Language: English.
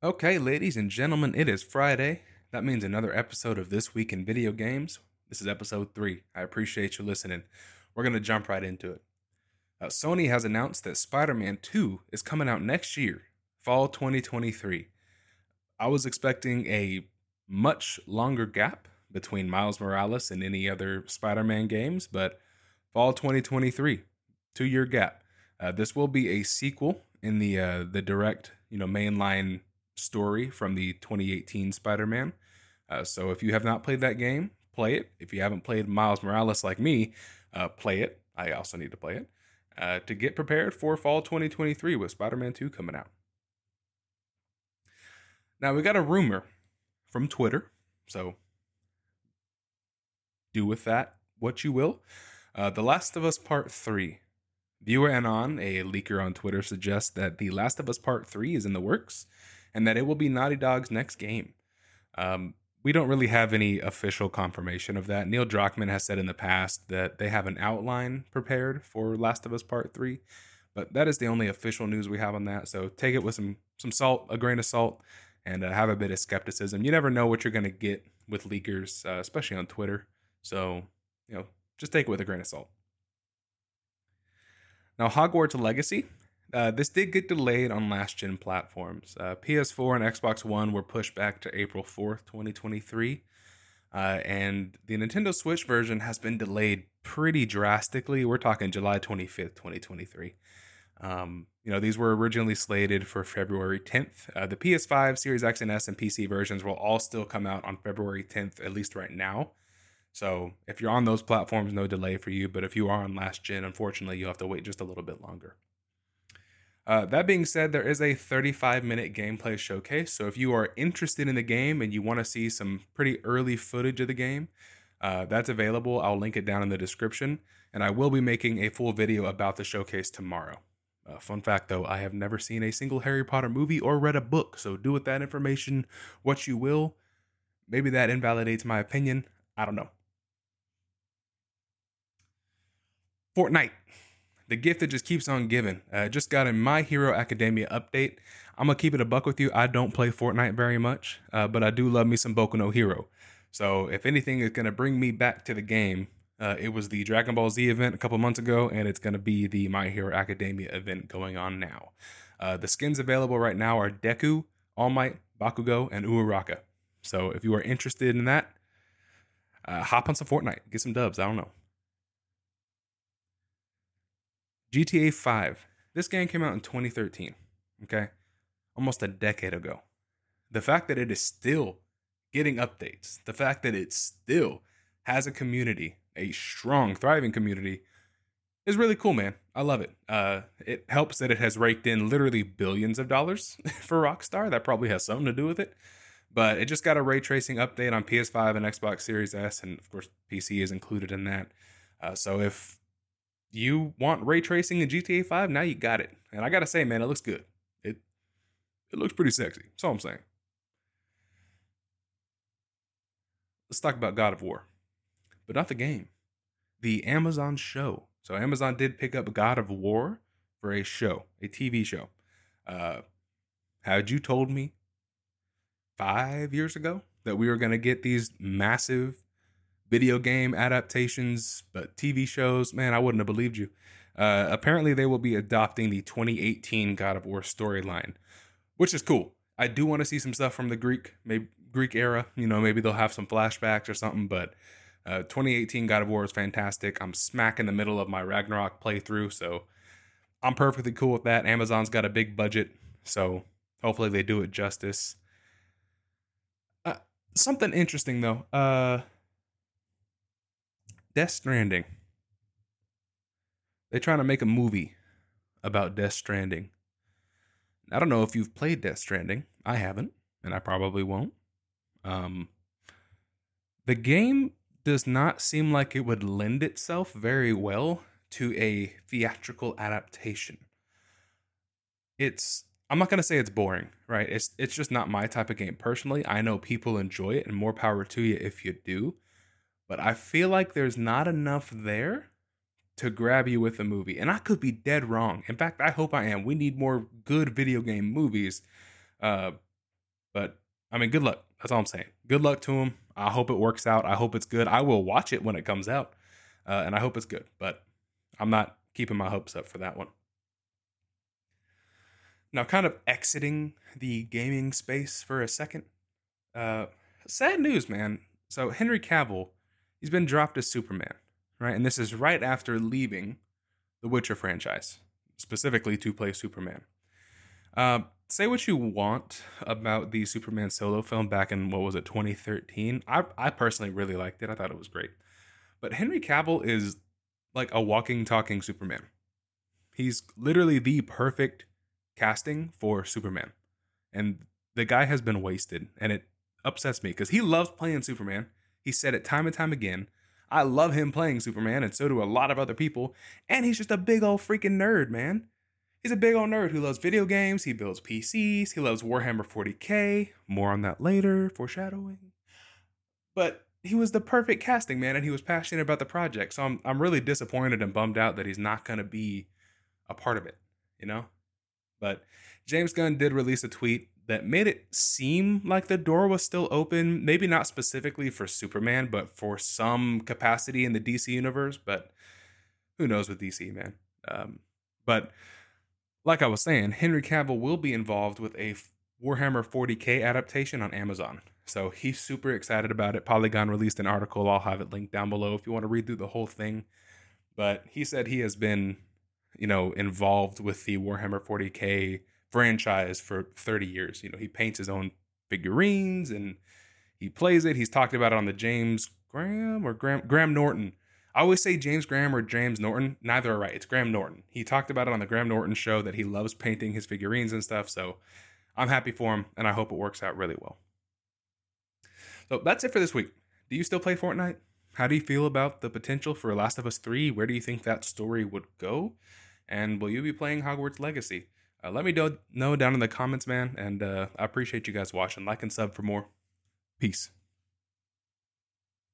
Okay, ladies and gentlemen, it is Friday. That means another episode of This Week in Video Games. This is episode 3. I appreciate you listening. We're going to jump right into it. Sony has announced that Spider-Man 2 is coming out next year, fall 2023. I was expecting a much longer gap between Miles Morales and any other Spider-Man games, but fall 2023, 2-year gap. This will be a sequel in the direct, mainline story from the 2018 Spider-Man. So if you have not played that game, play it. If you haven't played Miles Morales like me, play it. I also need to play it to get prepared for fall 2023 with Spider-Man 2 coming out. Now, we got a rumor from Twitter, so do with that what you will. The Last of Us Part 3. Viewer Anon, a leaker on Twitter, suggests that The Last of Us Part 3 is in the works and that it will be Naughty Dog's next game. We don't really have any official confirmation of that. Neil Druckmann has said in the past that they have an outline prepared for Last of Us Part 3, but that is the only official news we have on that. So take it with some salt, a grain of salt, and have a bit of skepticism. You never know what you're going to get with leakers, especially on Twitter. So, just take it with a grain of salt. Now, Hogwarts Legacy. This did get delayed on last-gen platforms. PS4 and Xbox One were pushed back to April 4th, 2023. And the Nintendo Switch version has been delayed pretty drastically. We're talking July 25th, 2023. These were originally slated for February 10th. The PS5, Series X and S, and PC versions will all still come out on February 10th, at least right now. So if you're on those platforms, no delay for you. But if you are on last gen, unfortunately, you'll have to wait just a little bit longer. That being said, there is a 35-minute gameplay showcase. So if you are interested in the game and you want to see some pretty early footage of the game, that's available. I'll link it down in the description. And I will be making a full video about the showcase tomorrow. Fun fact, though, I have never seen a single Harry Potter movie or read a book. So do with that information what you will. Maybe that invalidates my opinion. I don't know. Fortnite, the gift that just keeps on giving. Just got a My Hero Academia update. I'm going to keep it a buck with you. I don't play Fortnite very much, but I do love me some Boku no Hero. So if anything is going to bring me back to the game, it was the Dragon Ball Z event a couple months ago, and it's going to be the My Hero Academia event going on now. The skins available right now are Deku, All Might, Bakugo, and Uraraka. So if you are interested in that, hop on some Fortnite. Get some dubs. I don't know. GTA 5. This game came out in 2013, okay? Almost a decade ago. The fact that it is still getting updates, the fact that it still has a community, a strong, thriving community, is really cool, man. I love it. It helps that it has raked in literally billions of dollars for Rockstar. That probably has something to do with it. But it just got a ray tracing update on PS5 and Xbox Series S, and of course, PC is included in that. So if you want ray tracing in GTA 5? Now you got it. And I gotta say, man, it looks good. It looks pretty sexy. That's all I'm saying. Let's talk about God of War. But not the game. The Amazon show. So Amazon did pick up God of War for a show. A TV show. Had you told me 5 years ago that we were going to get these massive video game adaptations, but TV shows, man, I wouldn't have believed you. Apparently, they will be adopting the 2018 God of War storyline, which is cool. I do want to see some stuff from the Greek era. Maybe they'll have some flashbacks or something, but 2018 God of War is fantastic. I'm smack in the middle of my Ragnarok playthrough, so I'm perfectly cool with that. Amazon's got a big budget, so hopefully they do it justice. Something interesting, though. Death Stranding. They're trying to make a movie about Death Stranding. I don't know if you've played Death Stranding. I haven't, and I probably won't. The game does not seem like it would lend itself very well to a theatrical adaptation. I'm not going to say it's boring, right? It's just not my type of game personally. I know people enjoy it, and more power to you if you do. But I feel like there's not enough there to grab you with a movie. And I could be dead wrong. In fact, I hope I am. We need more good video game movies. But I mean, good luck. That's all I'm saying. Good luck to him. I hope it works out. I hope it's good. I will watch it when it comes out, and I hope it's good. But I'm not keeping my hopes up for that one. Now, kind of exiting the gaming space for a second. Sad news, man. So Henry Cavill, he's been dropped as Superman, right? And this is right after leaving the Witcher franchise, specifically to play Superman. Say what you want about the Superman solo film back in, 2013? I personally really liked it. I thought it was great. But Henry Cavill is like a walking, talking Superman. He's literally the perfect casting for Superman. And the guy has been wasted. And it upsets me because he loves playing Superman. He said it time and time again. I love him playing Superman, and so do a lot of other people. And he's just a big old freaking nerd, man. He's a big old nerd who loves video games. He builds PCs. He loves Warhammer 40K. More on that later, foreshadowing. But he was the perfect casting, man, and he was passionate about the project. So I'm really disappointed and bummed out that he's not going to be a part of it, you know? But James Gunn did release a tweet that made it seem like the door was still open. Maybe not specifically for Superman, but for some capacity in the DC universe. But who knows with DC, man? But like I was saying, Henry Cavill will be involved with a Warhammer 40K adaptation on Amazon. So he's super excited about it. Polygon released an article. I'll have it linked down below if you want to read through the whole thing. But he said he has been, you know, involved with the Warhammer 40K franchise for 30 years. You know, he paints his own figurines and he plays it. He's talked about it on the Graham Norton. I always say James Graham or James Norton. Neither are right. It's Graham Norton. He talked about it on the Graham Norton show that he loves painting his figurines and stuff. So I'm happy for him and I hope it works out really well. So that's it for this week. Do you still play Fortnite? How do you feel about the potential for Last of Us 3? Where do you think that story would go? And will you be playing Hogwarts Legacy? Let me know down in the comments, man. And I appreciate you guys watching. Like and sub for more. Peace.